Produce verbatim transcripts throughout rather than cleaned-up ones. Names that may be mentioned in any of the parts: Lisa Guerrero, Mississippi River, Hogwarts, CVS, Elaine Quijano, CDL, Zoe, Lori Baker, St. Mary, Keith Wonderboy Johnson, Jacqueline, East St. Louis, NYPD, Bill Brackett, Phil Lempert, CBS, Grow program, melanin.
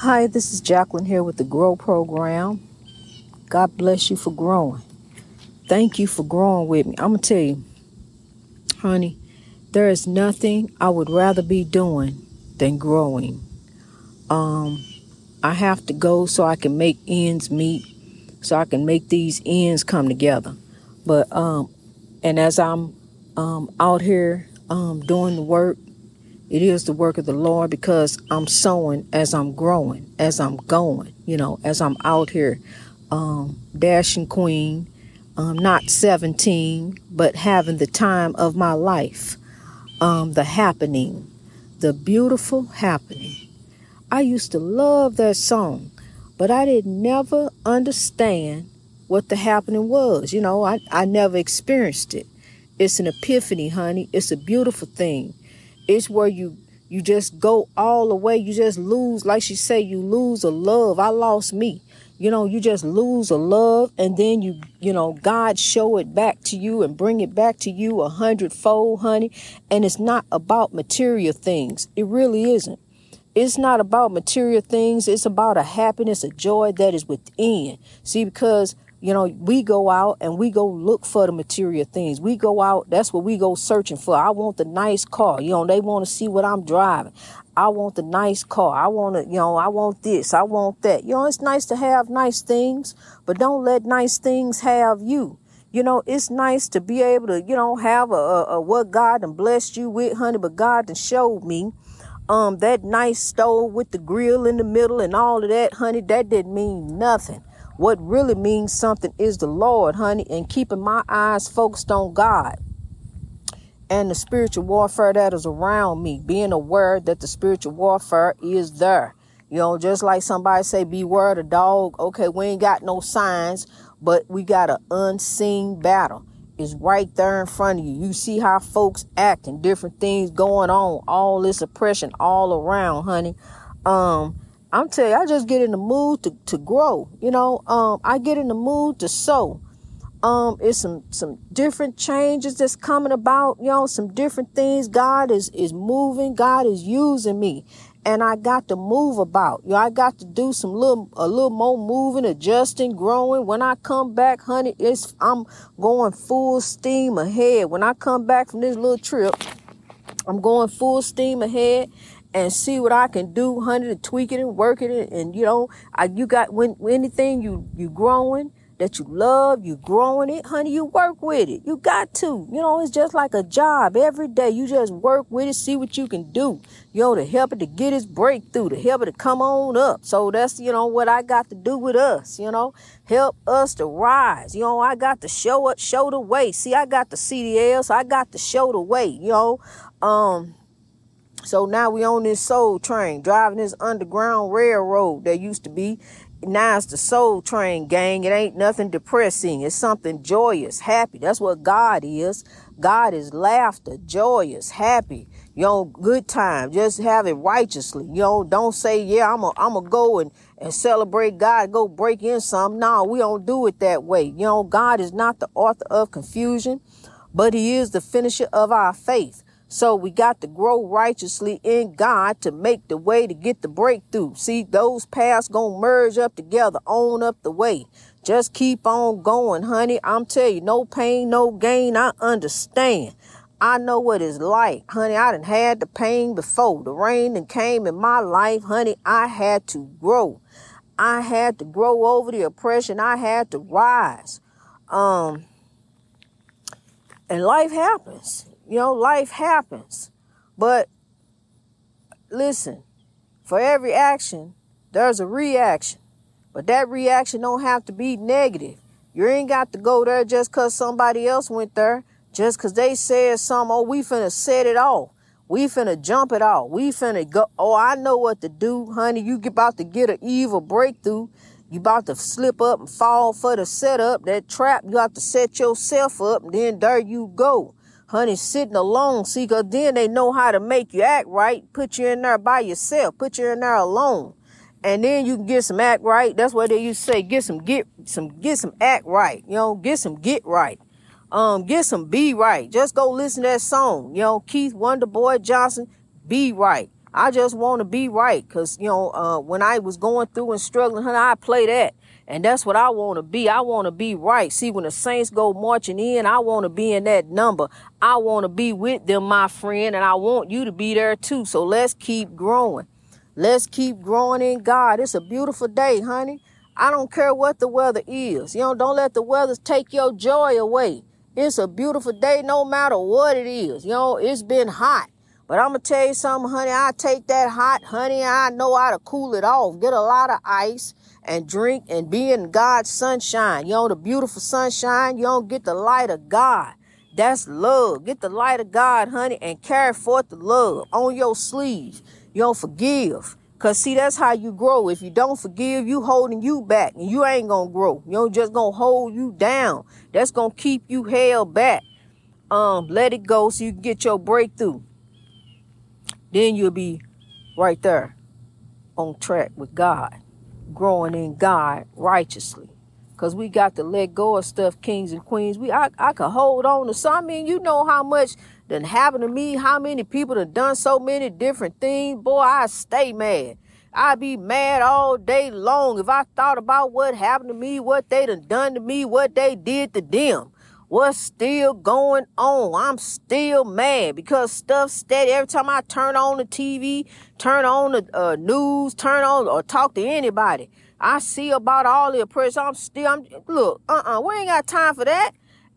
Hi, this is Jacqueline here with the Grow program. God bless you for growing. Thank you for growing with me. I'm going to tell you, honey, there is nothing I would rather be doing than growing. Um, I have to go so I can make ends meet, so I can make these ends come together. But, um, and as I'm um, out here um, doing the work, it is the work of the Lord, because I'm sowing as I'm growing, as I'm going, you know, as I'm out here um, dashing queen, um, not seventeen, but having the time of my life, um, the happening, the beautiful happening. I used to love that song, but I didn't never understand what the happening was. You know, I, I never experienced it. It's an epiphany, honey. It's a beautiful thing. It's where you, you just go all the way. You just lose, like she say, you lose a love. I lost me. You know, you just lose a love, and then you, you know, God show it back to you and bring it back to you a hundredfold, honey. And it's not about material things. It really isn't. It's not about material things. It's about a happiness, a joy that is within. See, because, you know, we go out and we go look for the material things. We go out. That's what we go searching for. I want the nice car. You know, they want to see what I'm driving. I want the nice car. I want to, you know, I want this. I want that. You know, it's nice to have nice things, but don't let nice things have you. You know, it's nice to be able to, you know, have a, a, a what God done blessed you with, honey, but God done showed me. Um, that nice stove with the grill in the middle and all of that, honey, that didn't mean nothing. What really means something is the Lord, honey, and keeping my eyes focused on God and the spiritual warfare that is around me, being aware that the spiritual warfare is there. You know, just like somebody say, beware the dog. Okay, we ain't got no signs, but we got an unseen battle. Is right there in front of you. You see how folks acting, different things going on, all this oppression all around, honey. Um, I'm telling you, I just get in the mood to, to grow. You know, um, I get in the mood to sow. Um, it's some, some different changes that's coming about, you know, some different things. God is, is moving. God is using me. And I got to move about. You know, I got to do some little, a little more moving, adjusting, growing. When I come back, honey, it's I'm going full steam ahead. When I come back from this little trip, I'm going full steam ahead and see what I can do, honey, to tweak it and work it. And, and you know, I, you got when anything you you growing that you love, you growing it, honey, you work with it. You got to. You know, it's just like a job. Every day you just work with it, see what you can do, you know, to help it to get its breakthrough, to help it to come on up. So that's, you know, what I got to do with us, you know, help us to rise. You know, I got to show up, show the way. See, I got the C D L, so I got to show the way, you know. Um, so now we on this soul train, driving this underground railroad that used to be. Now it's the soul train, gang. It ain't nothing depressing. It's something joyous, happy. That's what God is. God is laughter, joyous, happy. You know, good time. Just have it righteously. You know, don't say, yeah, I'm a, I'm a go and, and celebrate God, go break in some. No, we don't do it that way. You know, God is not the author of confusion, but he is the finisher of our faith. So we got to grow righteously in God to make the way to get the breakthrough. See, those paths gonna merge up together, on up the way. Just keep on going, honey. I'm telling you, no pain, no gain. I understand. I know what it's like, honey. I done had the pain before. The rain that came in my life, honey, I had to grow. I had to grow over the oppression. I had to rise. Um, and life happens. You know, life happens, but listen, for every action, there's a reaction, but that reaction don't have to be negative. You ain't got to go there just because somebody else went there, just because they said something. Oh, we finna set it off. We finna jump it off. We finna go. Oh, I know what to do, honey. You about to get an evil breakthrough. You about to slip up and fall for the setup, that trap. You have to set yourself up, and then there you go. Honey, sitting alone, see, because then they know how to make you act right, put you in there by yourself, put you in there alone. And then you can get some act right. That's what they used to say, get some get some get some act right, you know, get some get right. Um, get some be right. Just go listen to that song. You know, Keith Wonderboy Johnson, Be Right. I just want to be right, because, you know, uh, when I was going through and struggling, honey, I play that. And that's what I want to be. I want to be right. See, when the saints go marching in, I want to be in that number. I want to be with them, my friend, and I want you to be there too. So let's keep growing. Let's keep growing in God. It's a beautiful day, honey. I don't care what the weather is. You know, don't let the weather take your joy away. It's a beautiful day no matter what it is. You know, it's been hot. But I'm going to tell you something, honey. I take that hot, honey, and I know how to cool it off. Get a lot of ice and drink and be in God's sunshine. You know, the beautiful sunshine. You don't get the light of God. That's love. Get the light of God, honey, and carry forth the love on your sleeves. You don't forgive. Because, see, that's how you grow. If you don't forgive, you holding you back, and you ain't going to grow. You know, just going to hold you down. That's going to keep you held back. Um, let it go so you can get your breakthrough. Then you'll be right there on track with God, growing in God righteously. Because we got to let go of stuff, kings and queens. We, I, I could hold on to some. I mean, you know how much done happened to me, how many people done done so many different things. Boy, I stay mad. I be mad all day long if I thought about what happened to me, what they done done to me, what they did to them. What's still going on? I'm still mad because stuff steady. Every time I turn on the T V, turn on the uh, news, turn on or talk to anybody, I see about all the oppression. I'm still, I'm, look, uh-uh, we ain't got time for that.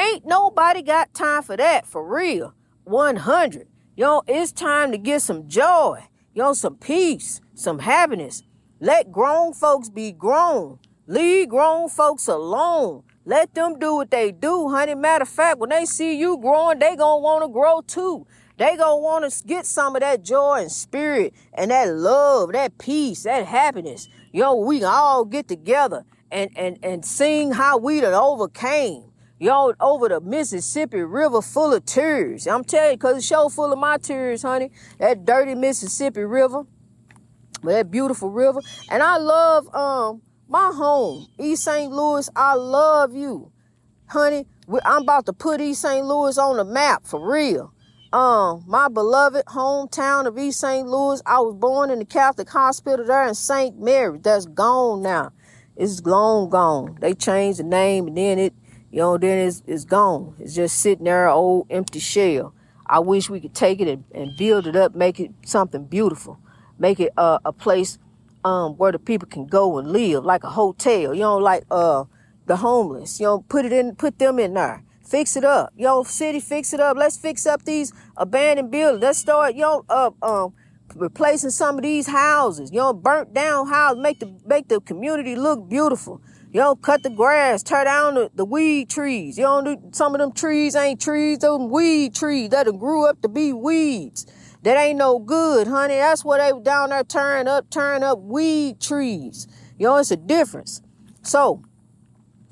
Ain't nobody got time for that, for real. one hundred. You know, it's time to get some joy, you know, some peace, some happiness. Let grown folks be grown. Leave grown folks alone. Let them do what they do, honey. Matter of fact, when they see you growing, they gonna want to grow too. They gonna want to get some of that joy and spirit and that love, that peace, that happiness. You know, we can all get together and, and, and sing how we done overcame. You know, over the Mississippi River full of tears. I'm telling you, because it's so full of my tears, honey. That dirty Mississippi River, that beautiful river. And I love... um. my home, East Saint Louis, I love you, honey. I'm about to put East Saint Louis on the map for real. Um, my beloved hometown of East Saint Louis, I was born in the Catholic hospital there in Saint Mary. That's gone now. It's long gone. They changed the name and then it, you know, then it's, it's gone. It's just sitting there, an old empty shell. I wish we could take it and, and build it up, make it something beautiful, make it uh, a place Um, where the people can go and live, like a hotel, you know, like uh, the homeless, you know, put it in, put them in there, fix it up, you know, city, fix it up, let's fix up these abandoned buildings, let's start, you know, uh, um, replacing some of these houses, you know, burnt down houses, make the, make the community look beautiful, you know, cut the grass, tear down the, the weed trees, you know, some of them trees ain't trees, them weed trees that grew up to be weeds. That ain't no good, honey. That's where they were down there tearing up, tearing up weed trees. You know, it's a difference. So,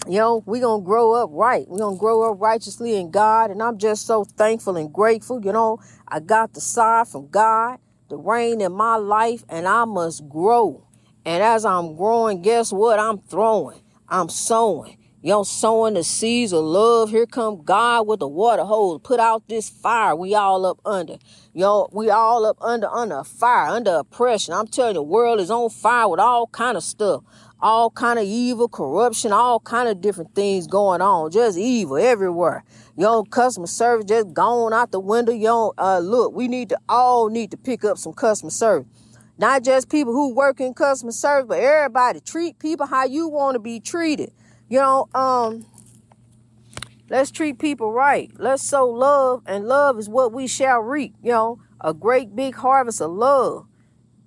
you know, we're going to grow up right. We're going to grow up righteously in God. And I'm just so thankful and grateful. You know, I got the sign from God, the rain in my life, and I must grow. And as I'm growing, guess what? I'm throwing. I'm sowing. You know, sowing the seeds of love. Here come God with the water hose. Put out this fire. We all up under. You know, we all up under, under fire, under oppression. I'm telling you, the world is on fire with all kind of stuff. All kind of evil, corruption, all kind of different things going on. Just evil everywhere. You know, customer service just gone out the window. You know, uh, look, we need to all need to pick up some customer service. Not just people who work in customer service, but everybody. Treat people how you want to be treated. You know, um, let's treat people right. Let's sow love, and love is what we shall reap. You know, a great big harvest of love.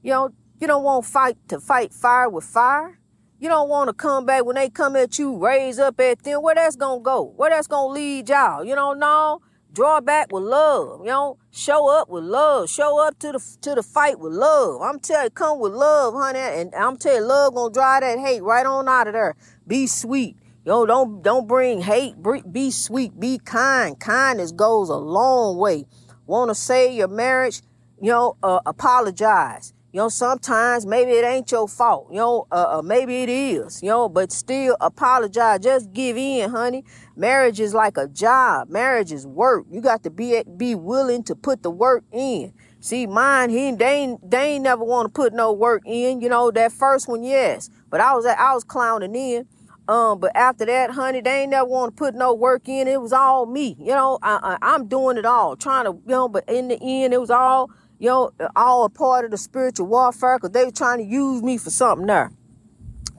You know, you don't want fight to fight fire with fire. You don't want to come back when they come at you, raise up at them. Where that's going to go? Where that's going to lead y'all? You know, no, draw back with love. You know, show up with love. Show up to the to the fight with love. I'm telling you, come with love, honey. And I'm telling you, love going to drive that hate right on out of there. Be sweet. Yo, don't don't bring hate. Be sweet. Be kind. Kindness goes a long way. Want to save your marriage? You know, uh, apologize. You know, sometimes maybe it ain't your fault. You know, uh, uh, maybe it is. You know, but still apologize. Just give in, honey. Marriage is like a job. Marriage is work. You got to be be willing to put the work in. See, mine, he ain't, they ain't, they ain't never want to put no work in. You know, that first one, yes. But I was I was clowning in. Um, but after that, honey, they ain't never want to put no work in. It was all me. You know, I, I, I'm doing it all, trying to, you know, but in the end, it was all, you know, all a part of the spiritual warfare, because they were trying to use me for something there.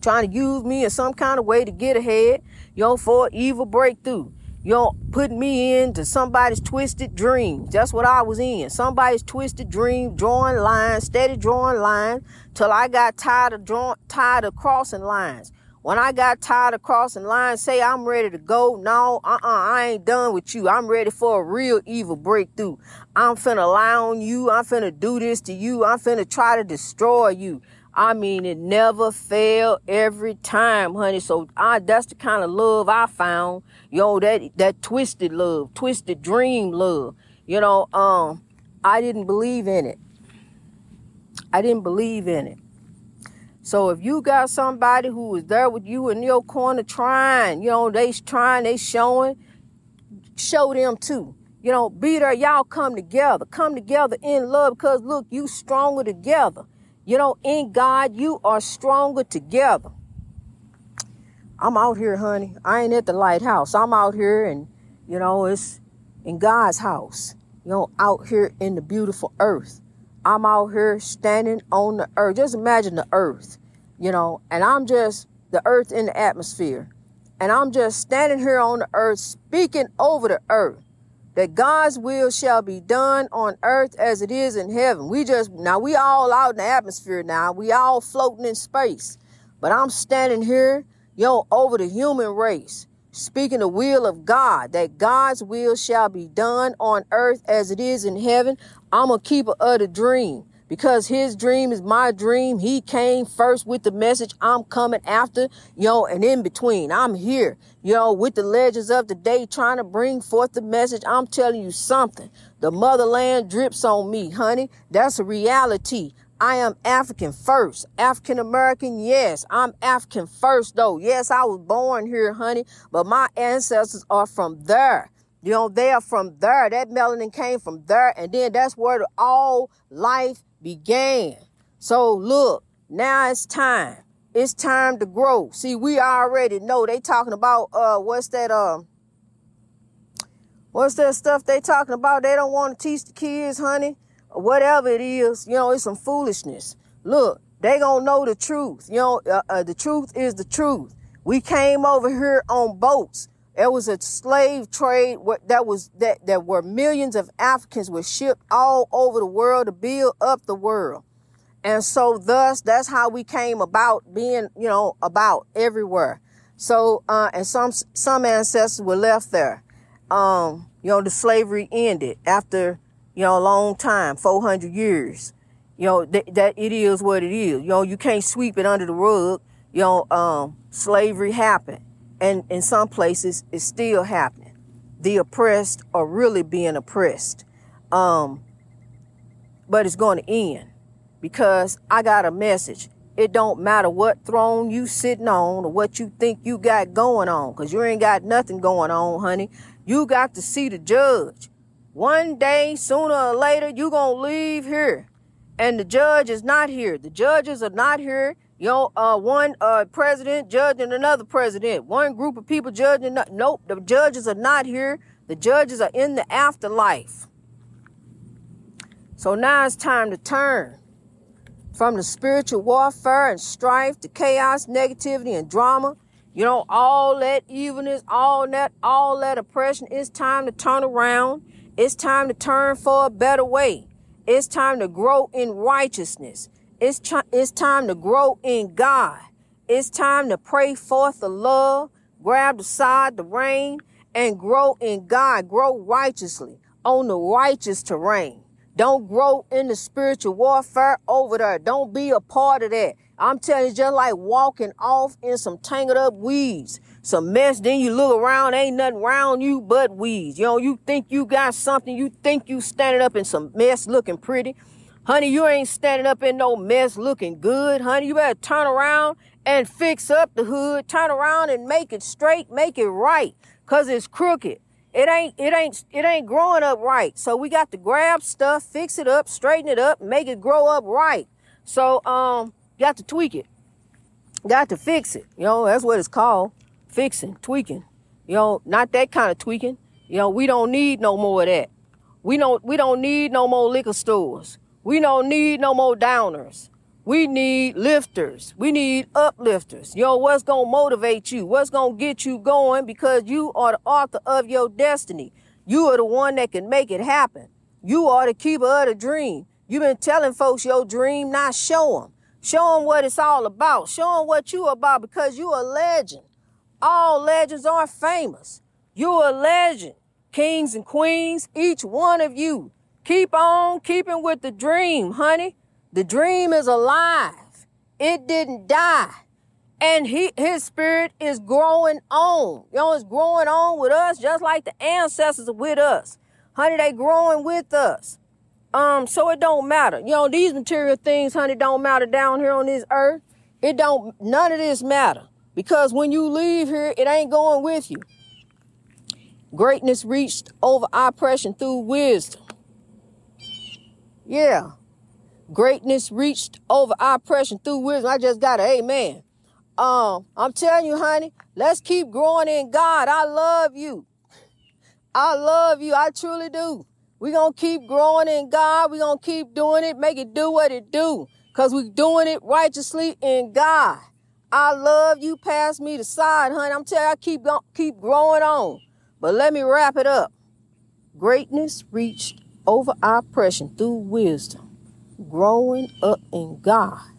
Trying to use me in some kind of way to get ahead, you know, for an evil breakthrough. You know, putting me into somebody's twisted dreams. That's what I was in. Somebody's twisted dream, drawing lines, steady drawing lines, till I got tired of drawing, tired of crossing lines. When I got tired of crossing lines, say I'm ready to go. No, uh-uh, I ain't done with you. I'm ready for a real evil breakthrough. I'm finna lie on you. I'm finna do this to you. I'm finna try to destroy you. I mean, it never failed every time, honey. So I, that's the kind of love I found, yo, that that twisted love, twisted dream love. You know, um, I didn't believe in it. I didn't believe in it. So if you got somebody who is there with you in your corner trying, you know, they trying, they showing, show them too. You know, be there. Y'all come together. Come together in love, because, look, you stronger together. You know, in God, you are stronger together. I'm out here, honey. I ain't at the lighthouse. I'm out here, and, you know, it's in God's house. You know, out here in the beautiful earth. I'm out here standing on the earth. Just imagine the earth, you know, and I'm just the earth in the atmosphere. And I'm just standing here on the earth, speaking over the earth, that God's will shall be done on earth as it is in heaven. We just, now we all out in the atmosphere now. We all floating in space. But I'm standing here, yo, over the human race, speaking the will of God, that God's will shall be done on earth as it is in heaven. I'm a keeper of the dream, because his dream is my dream. He came first with the message. I'm coming after, yo, and in between. I'm here, yo, with the legends of the day, trying to bring forth the message. I'm telling you something. The motherland drips on me, honey. That's a reality. I am African first. African American, yes. I'm African first, though. Yes, I was born here, honey, but my ancestors are from there. You know, they are from there. That melanin came from there. And then that's where the all life began. So look, now it's time. It's time to grow. See, we already know. They talking about, uh, what's that, um, what's that stuff they talking about? They don't want to teach the kids, honey. Whatever it is, you know, it's some foolishness. Look, they gonna know the truth. You know, uh, uh, the truth is the truth. We came over here on boats. There was a slave trade that was that that were millions of Africans were shipped all over the world to build up the world. And so thus, that's how we came about being, you know, about everywhere. So uh, and some some ancestors were left there. Um, you know, the slavery ended after, you know, a long time, four hundred years. You know, th- that it is what it is. You know, you can't sweep it under the rug. You know, um, slavery happened. And in some places, it's still happening. The oppressed are really being oppressed. Um, but it's going to end, because I got a message. It don't matter what throne you sitting on or what you think you got going on, because you ain't got nothing going on, honey. You got to see the judge. One day, sooner or later, you're going to leave here. And the judge is not here. The judges are not here. You know, uh, one uh, president judging another president. One group of people judging another. Nope, the judges are not here. The judges are in the afterlife. So now it's time to turn from the spiritual warfare and strife to chaos, negativity, and drama. You know, all that evilness, all that, all that oppression. It's time to turn around. It's time to turn for a better way. It's time to grow in righteousness. It's, ch- it's time to grow in God. It's time to pray forth the love, grab the sod, the rain, and grow in God. Grow righteously on the righteous terrain. Don't grow in the spiritual warfare over there. Don't be a part of that. I'm telling you, just like walking off in some tangled up weeds, some mess. Then you look around, ain't nothing around you but weeds. You know, you think you got something. You think you standing up in some mess looking pretty. Honey, you ain't standing up in no mess looking good. Honey, you better turn around and fix up the hood. Turn around and make it straight, make it right, because it's crooked. It ain't, it ain't, it ain't growing up right. So we got to grab stuff, fix it up, straighten it up, make it grow up right. So, um, got to tweak it. Got to fix it. You know, that's what it's called. Fixing, tweaking. You know, not that kind of tweaking. You know, we don't need no more of that. We don't, we don't need no more liquor stores. We don't need no more downers. We need lifters. We need uplifters. You know, what's going to motivate you? What's going to get you going? Because you are the author of your destiny. You are the one that can make it happen. You are the keeper of the dream. You've been telling folks your dream, now show them. Show them what it's all about. Show them what you're about, because you're a legend. All legends are famous. You're a legend. Kings and queens, each one of you. Keep on keeping with the dream, honey. The dream is alive. It didn't die. And he, his spirit is growing on. You know, it's growing on with us just like the ancestors are with us. Honey, they growing with us. Um, so it don't matter. You know, these material things, honey, don't matter down here on this earth. It don't, none of this matter. Because when you leave here, it ain't going with you. Greatness reached over oppression through wisdom. Yeah. Greatness reached over oppression through wisdom. I just got an amen. Um, I'm telling you, honey, let's keep growing in God. I love you. I love you. I truly do. We're going to keep growing in God. We're going to keep doing it. Make it do what it do. Because we're doing it righteously in God. I love you. Pass me the side, honey. I'm telling you, I keep, keep growing on. But let me wrap it up. Greatness reached over oppression through wisdom. Growing up in God.